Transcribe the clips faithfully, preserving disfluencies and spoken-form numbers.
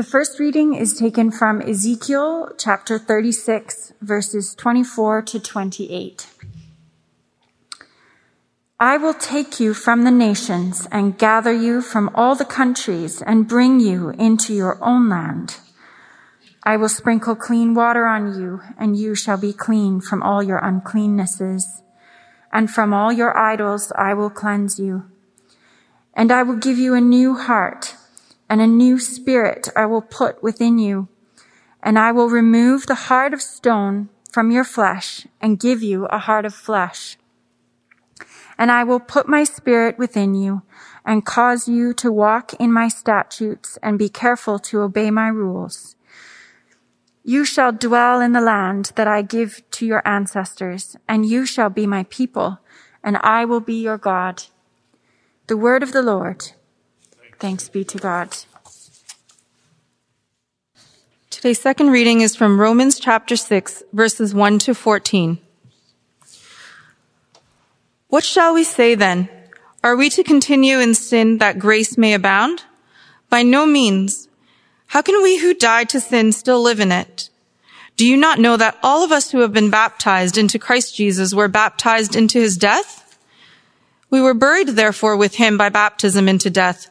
The first reading is taken from Ezekiel chapter thirty-six, verses twenty-four to twenty-eight. I will take you from the nations and gather you from all the countries and bring you into your own land. I will sprinkle clean water on you, and you shall be clean from all your uncleannesses. And from all your idols I will cleanse you. And I will give you a new heart, and a new spirit I will put within you. And I will remove the heart of stone from your flesh and give you a heart of flesh. And I will put my spirit within you and cause you to walk in my statutes and be careful to obey my rules. You shall dwell in the land that I give to your ancestors, and you shall be my people, and I will be your God. The word of the Lord. Thanks be to God. Today's second reading is from Romans chapter six, verses one to fourteen. What shall we say then? Are we to continue in sin that grace may abound? By no means. How can we who died to sin still live in it? Do you not know that all of us who have been baptized into Christ Jesus were baptized into his death? We were buried therefore with him by baptism into death,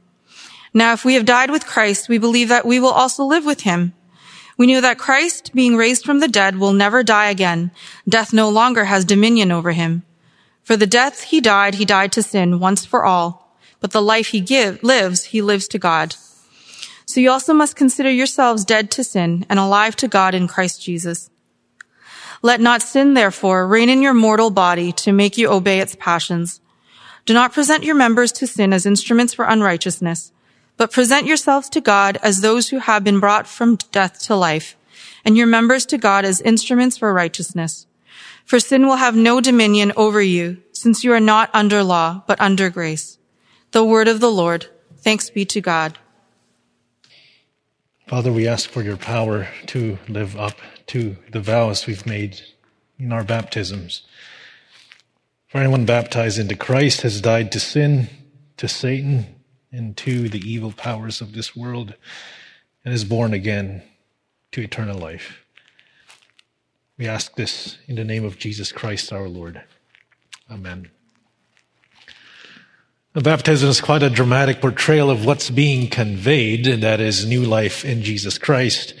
Now, if we have died with Christ, we believe that we will also live with him. We know that Christ, being raised from the dead, will never die again. Death no longer has dominion over him. For the death he died, he died to sin once for all. But the life he give, lives, he lives to God. So you also must consider yourselves dead to sin and alive to God in Christ Jesus. Let not sin, therefore, reign in your mortal body to make you obey its passions. Do not present your members to sin as instruments for unrighteousness, but present yourselves to God as those who have been brought from death to life, and your members to God as instruments for righteousness. For sin will have no dominion over you, since you are not under law, but under grace. The word of the Lord. Thanks be to God. Father, we ask for your power to live up to the vows we've made in our baptisms. For anyone baptized into Christ has died to sin, to Satan, and to the evil powers of this world, and is born again to eternal life. We ask this in the name of Jesus Christ our Lord. Amen. The baptism is quite a dramatic portrayal of what's being conveyed, and that is new life in Jesus Christ.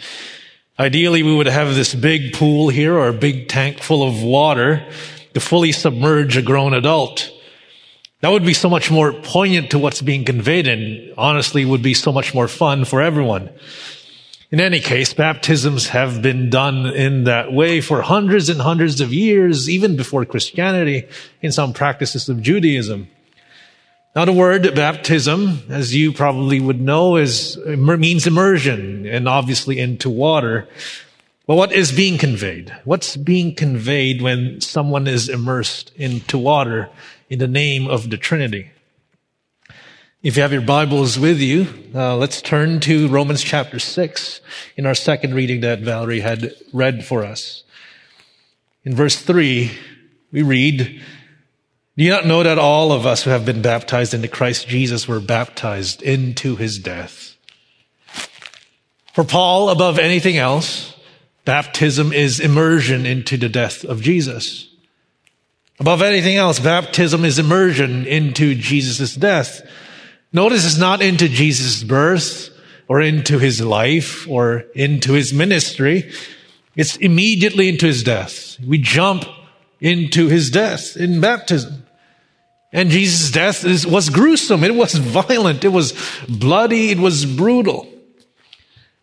Ideally, we would have this big pool here or a big tank full of water to fully submerge a grown adult. That would be so much more poignant to what's being conveyed, and honestly would be so much more fun for everyone. In any case, baptisms have been done in that way for hundreds and hundreds of years, even before Christianity, in some practices of Judaism. Now, the word baptism, as you probably would know, is means immersion, and obviously into water. But what is being conveyed? What's being conveyed when someone is immersed into water in the name of the Trinity? If you have your Bibles with you, uh, let's turn to Romans chapter six in our second reading that Valerie had read for us. In verse three, we read, "Do you not know that all of us who have been baptized into Christ Jesus were baptized into his death?" For Paul, above anything else, baptism is immersion into the death of Jesus. Above anything else, baptism is immersion into Jesus' death. Notice it's not into Jesus' birth or into his life or into his ministry. It's immediately into his death. We jump into his death in baptism. And Jesus' death is, was gruesome. It was violent. It was bloody. It was brutal.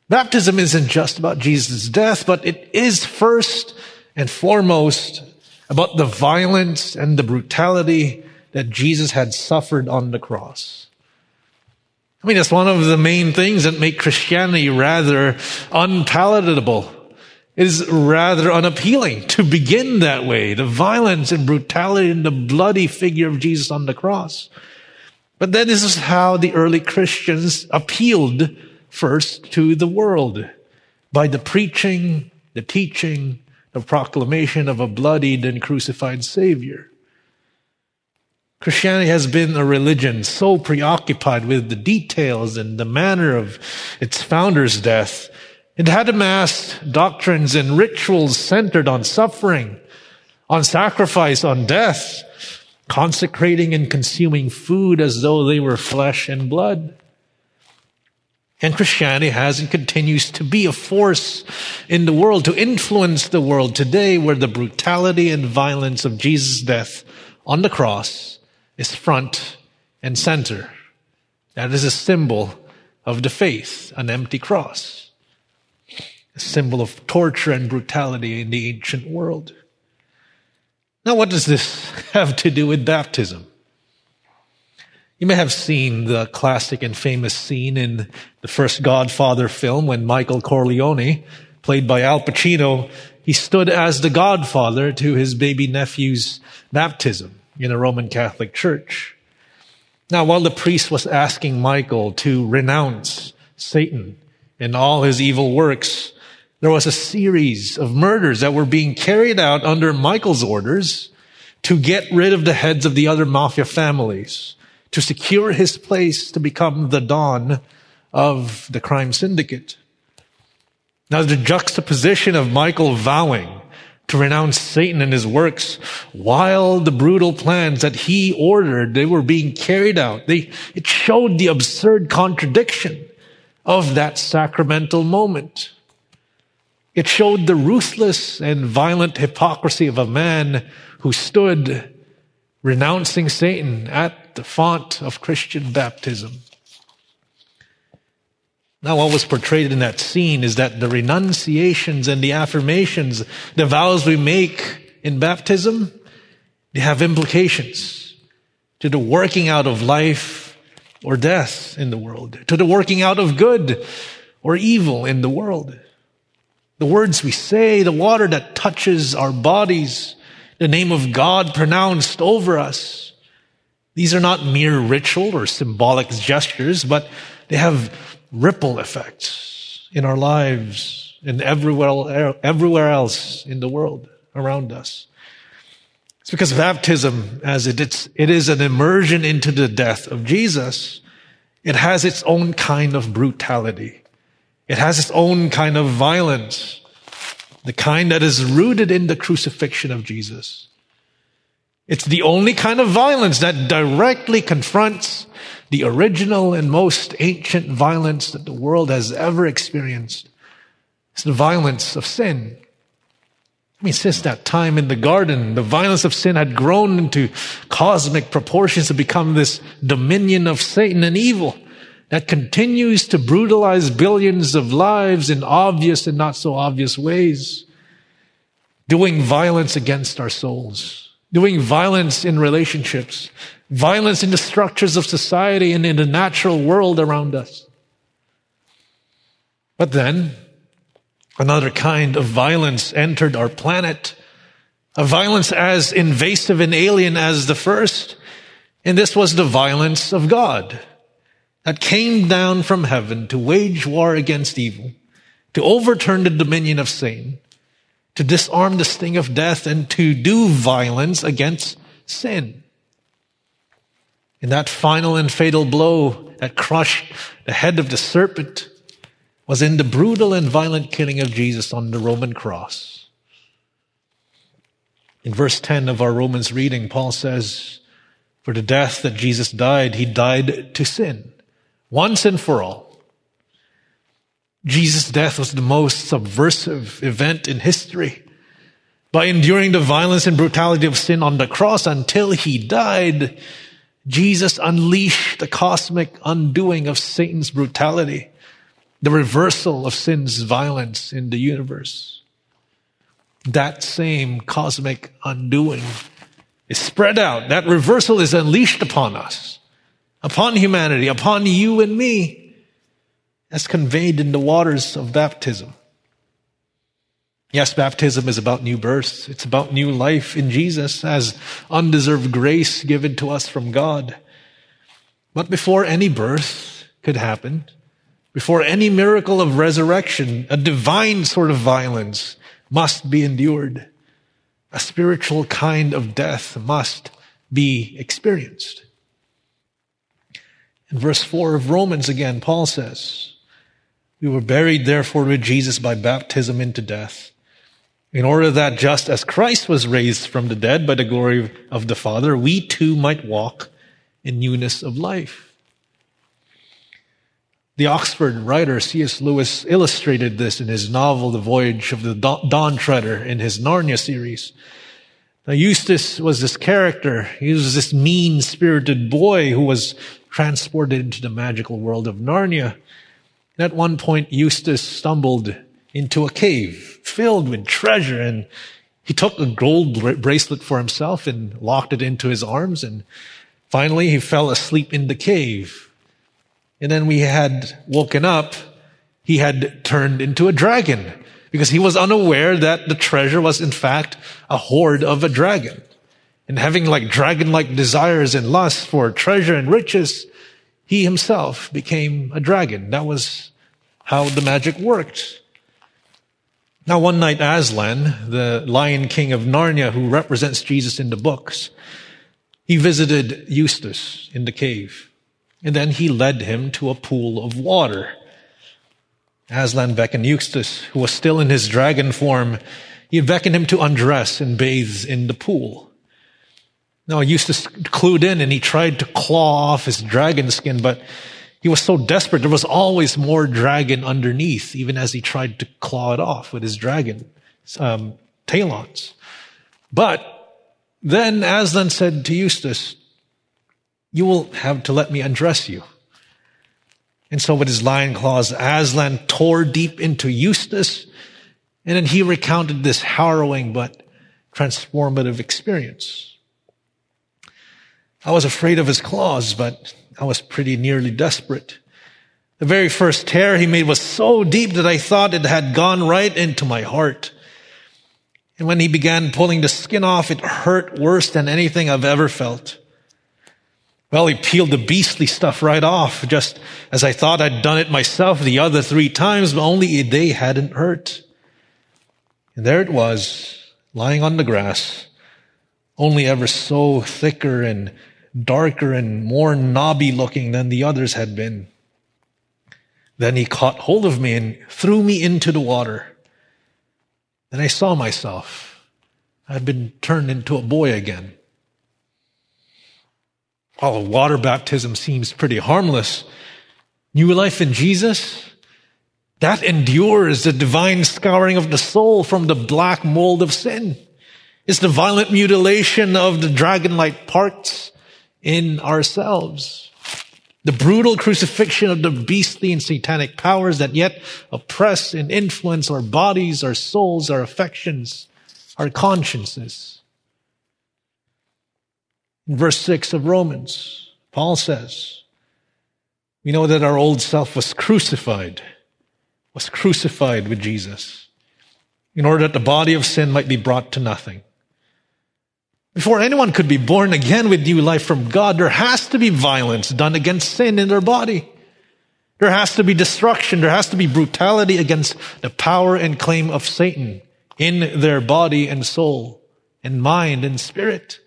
Baptism isn't just about Jesus' death, but it is first and foremost about the violence and the brutality that Jesus had suffered on the cross. I mean, that's one of the main things that make Christianity rather unpalatable. It is rather unappealing to begin that way, the violence and brutality and the bloody figure of Jesus on the cross. But then this is how the early Christians appealed first to the world, by the preaching, the teaching, the proclamation of a bloodied and crucified Savior. Christianity has been a religion so preoccupied with the details and the manner of its founder's death. It had amassed doctrines and rituals centered on suffering, on sacrifice, on death, consecrating and consuming food as though they were flesh and blood. And Christianity has and continues to be a force in the world, to influence the world today, where the brutality and violence of Jesus' death on the cross is front and center. That is a symbol of the faith, an empty cross. Symbol of torture and brutality in the ancient world. Now, what does this have to do with baptism? You may have seen the classic and famous scene in the first Godfather film when Michael Corleone, played by Al Pacino, he stood as the godfather to his baby nephew's baptism in a Roman Catholic church. Now, while the priest was asking Michael to renounce Satan and all his evil works, there was a series of murders that were being carried out under Michael's orders to get rid of the heads of the other mafia families, to secure his place to become the Don of the crime syndicate. Now, the juxtaposition of Michael vowing to renounce Satan and his works while the brutal plans that he ordered, they were being carried out. They, it showed the absurd contradiction of that sacramental moment. It showed the ruthless and violent hypocrisy of a man who stood renouncing Satan at the font of Christian baptism. Now, what was portrayed in that scene is that the renunciations and the affirmations, the vows we make in baptism, they have implications to the working out of life or death in the world, to the working out of good or evil in the world. The words we say, the water that touches our bodies, the name of God pronounced over us, these are not mere ritual or symbolic gestures, but they have ripple effects in our lives and everywhere, everywhere else in the world around us. It's because baptism, as it is, it is an immersion into the death of Jesus, it has its own kind of brutality. It has its own kind of violence, the kind that is rooted in the crucifixion of Jesus. It's the only kind of violence that directly confronts the original and most ancient violence that the world has ever experienced. It's the violence of sin. I mean, since that time in the garden, the violence of sin had grown into cosmic proportions to become this dominion of Satan and evil that continues to brutalize billions of lives in obvious and not so obvious ways, doing violence against our souls, doing violence in relationships, violence in the structures of society and in the natural world around us. But then, another kind of violence entered our planet, a violence as invasive and alien as the first, and this was the violence of God that came down from heaven to wage war against evil, to overturn the dominion of Satan, to disarm the sting of death, and to do violence against sin. And that final and fatal blow that crushed the head of the serpent was in the brutal and violent killing of Jesus on the Roman cross. In verse ten of our Romans reading, Paul says, "For the death that Jesus died, he died to sin, once and for all." Jesus' death was the most subversive event in history. By enduring the violence and brutality of sin on the cross until he died, Jesus unleashed the cosmic undoing of Satan's brutality, the reversal of sin's violence in the universe. That same cosmic undoing is spread out. That reversal is unleashed upon us, upon humanity, upon you and me, as conveyed in the waters of baptism. Yes, baptism is about new birth. It's about new life in Jesus as undeserved grace given to us from God. But before any birth could happen, before any miracle of resurrection, a divine sort of violence must be endured. A spiritual kind of death must be experienced. In verse four of Romans again, Paul says, "We were buried therefore with Jesus by baptism into death, in order that just as Christ was raised from the dead by the glory of the Father, we too might walk in newness of life." The Oxford writer C S Lewis illustrated this in his novel The Voyage of the Dawn Treader in his Narnia series. Now, Eustace was this character. He was this mean-spirited boy who was transported into the magical world of Narnia. And at one point, Eustace stumbled into a cave filled with treasure, and he took a gold bracelet for himself and locked it into his arms, and finally he fell asleep in the cave. And then we had woken up, he had turned into a dragon because he was unaware that the treasure was in fact a hoard of a dragon. And having like dragon-like desires and lust for treasure and riches, he himself became a dragon. That was how the magic worked. Now one night Aslan, the Lion King of Narnia who represents Jesus in the books, he visited Eustace in the cave. And then he led him to a pool of water. Aslan beckoned Eustace, who was still in his dragon form. He beckoned him to undress and bathe in the pool. Now Eustace clued in and he tried to claw off his dragon skin, but he was so desperate, there was always more dragon underneath, even as he tried to claw it off with his dragon um, talons. But then Aslan said to Eustace, "You will have to let me undress you." And so with his lion claws, Aslan tore deep into Eustace, and then he recounted this harrowing but transformative experience. "I was afraid of his claws, but I was pretty nearly desperate. The very first tear he made was so deep that I thought it had gone right into my heart. And when he began pulling the skin off, it hurt worse than anything I've ever felt. Well, he peeled the beastly stuff right off, just as I thought I'd done it myself the other three times, but only they hadn't hurt. And there it was, lying on the grass, only ever so thicker and darker and more knobby looking than the others had been. Then he caught hold of me and threw me into the water. Then I saw myself. I'd been turned into a boy again." Oh, water baptism seems pretty harmless. New life in Jesus, that endures the divine scouring of the soul from the black mold of sin. It's the violent mutilation of the dragon-like parts in ourselves. The brutal crucifixion of the beastly and satanic powers that yet oppress and influence our bodies, our souls, our affections, our consciences. In verse six of Romans, Paul says, "We know that our old self was crucified, was crucified with Jesus, in order that the body of sin might be brought to nothing." Before anyone could be born again with new life from God, there has to be violence done against sin in their body. There has to be destruction. There has to be brutality against the power and claim of Satan in their body and soul and mind and spirit.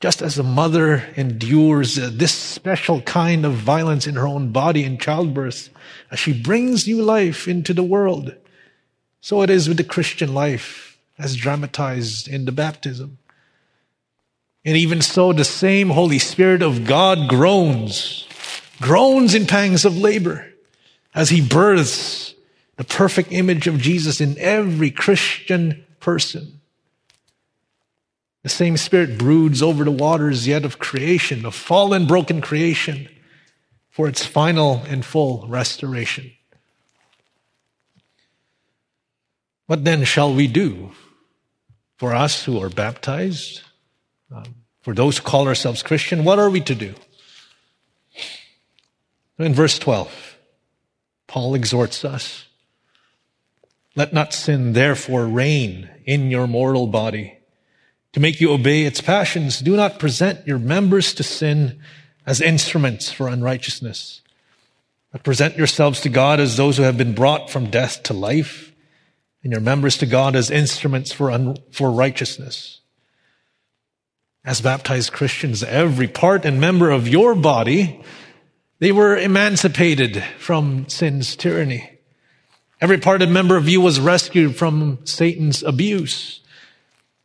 Just as a mother endures this special kind of violence in her own body in childbirth, as she brings new life into the world, so it is with the Christian life as dramatized in the baptism. And even so, the same Holy Spirit of God groans, groans in pangs of labor, as he births the perfect image of Jesus in every Christian person. The same Spirit broods over the waters yet of creation, of fallen, broken creation, for its final and full restoration. What then shall we do? For us who are baptized, um, for those who call ourselves Christian, what are we to do? In verse twelve, Paul exhorts us, Let not sin therefore reign in your mortal body, to make you obey its passions. Do not present your members to sin as instruments for unrighteousness, but present yourselves to God as those who have been brought from death to life, and your members to God as instruments for un- for righteousness. As baptized Christians, every part and member of your body, they were emancipated from sin's tyranny. Every part and member of you was rescued from Satan's abuse.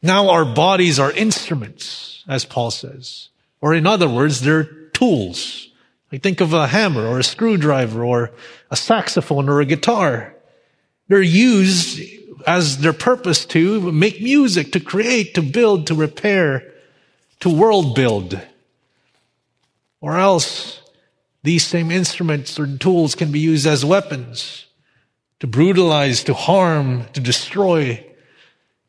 Now our bodies are instruments, as Paul says. Or in other words, they're tools. Like think of a hammer or a screwdriver or a saxophone or a guitar. They're used as their purpose to make music, to create, to build, to repair, to world build. Or else these same instruments or tools can be used as weapons, to brutalize, to harm, to destroy,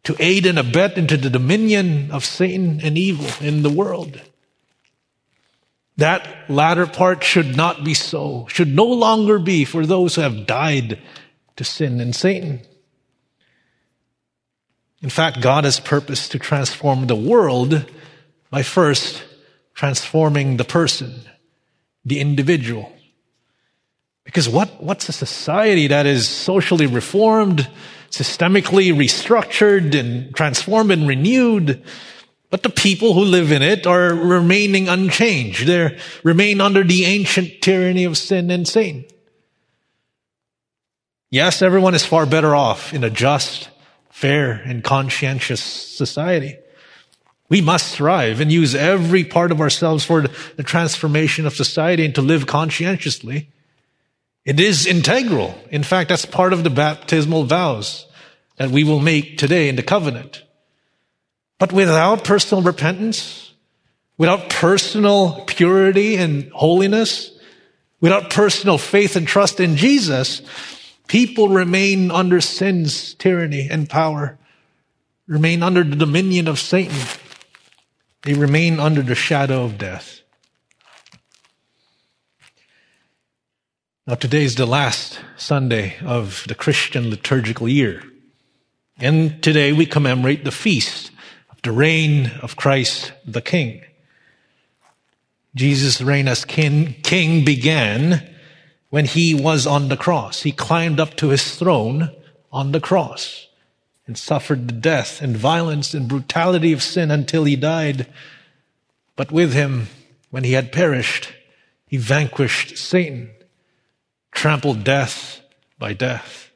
to aid and abet into the dominion of Satan and evil in the world. That latter part should not be so, should no longer be for those who have died to sin and Satan. In fact, God has purposed to transform the world by first transforming the person, the individual. Because what, what's a society that is socially reformed, systemically restructured and transformed and renewed, but the people who live in it are remaining unchanged? They remain under the ancient tyranny of sin and Satan. Yes, everyone is far better off in a just, fair, and conscientious society. We must strive and use every part of ourselves for the transformation of society and to live conscientiously. It is integral. In fact, that's part of the baptismal vows that we will make today in the covenant. But without personal repentance, without personal purity and holiness, without personal faith and trust in Jesus, people remain under sin's tyranny and power, remain under the dominion of Satan. They remain under the shadow of death. Now, today is the last Sunday of the Christian liturgical year. And today we commemorate the feast of the reign of Christ the King. Jesus' reign as king, king began when he was on the cross. He climbed up to his throne on the cross and suffered the death and violence and brutality of sin until he died. But with him, when he had perished, he vanquished Satan, trampled death by death.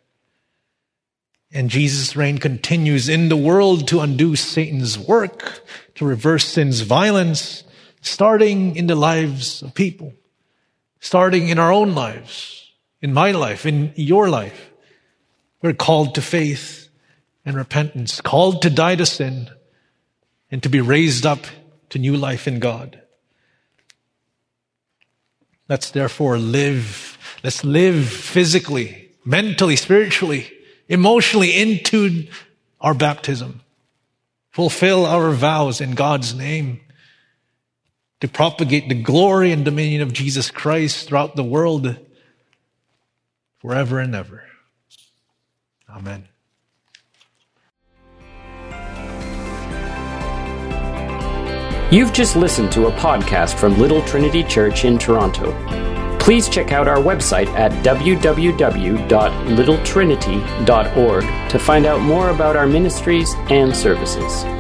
And Jesus' reign continues in the world to undo Satan's work, to reverse sin's violence, starting in the lives of people, starting in our own lives, in my life, in your life. We're called to faith and repentance, called to die to sin, and to be raised up to new life in God. Let's therefore live Let's live physically, mentally, spiritually, emotionally into our baptism. Fulfill our vows in God's name to propagate the glory and dominion of Jesus Christ throughout the world forever and ever. Amen. You've just listened to a podcast from Little Trinity Church in Toronto. Please check out our website at w w w dot little trinity dot org to find out more about our ministries and services.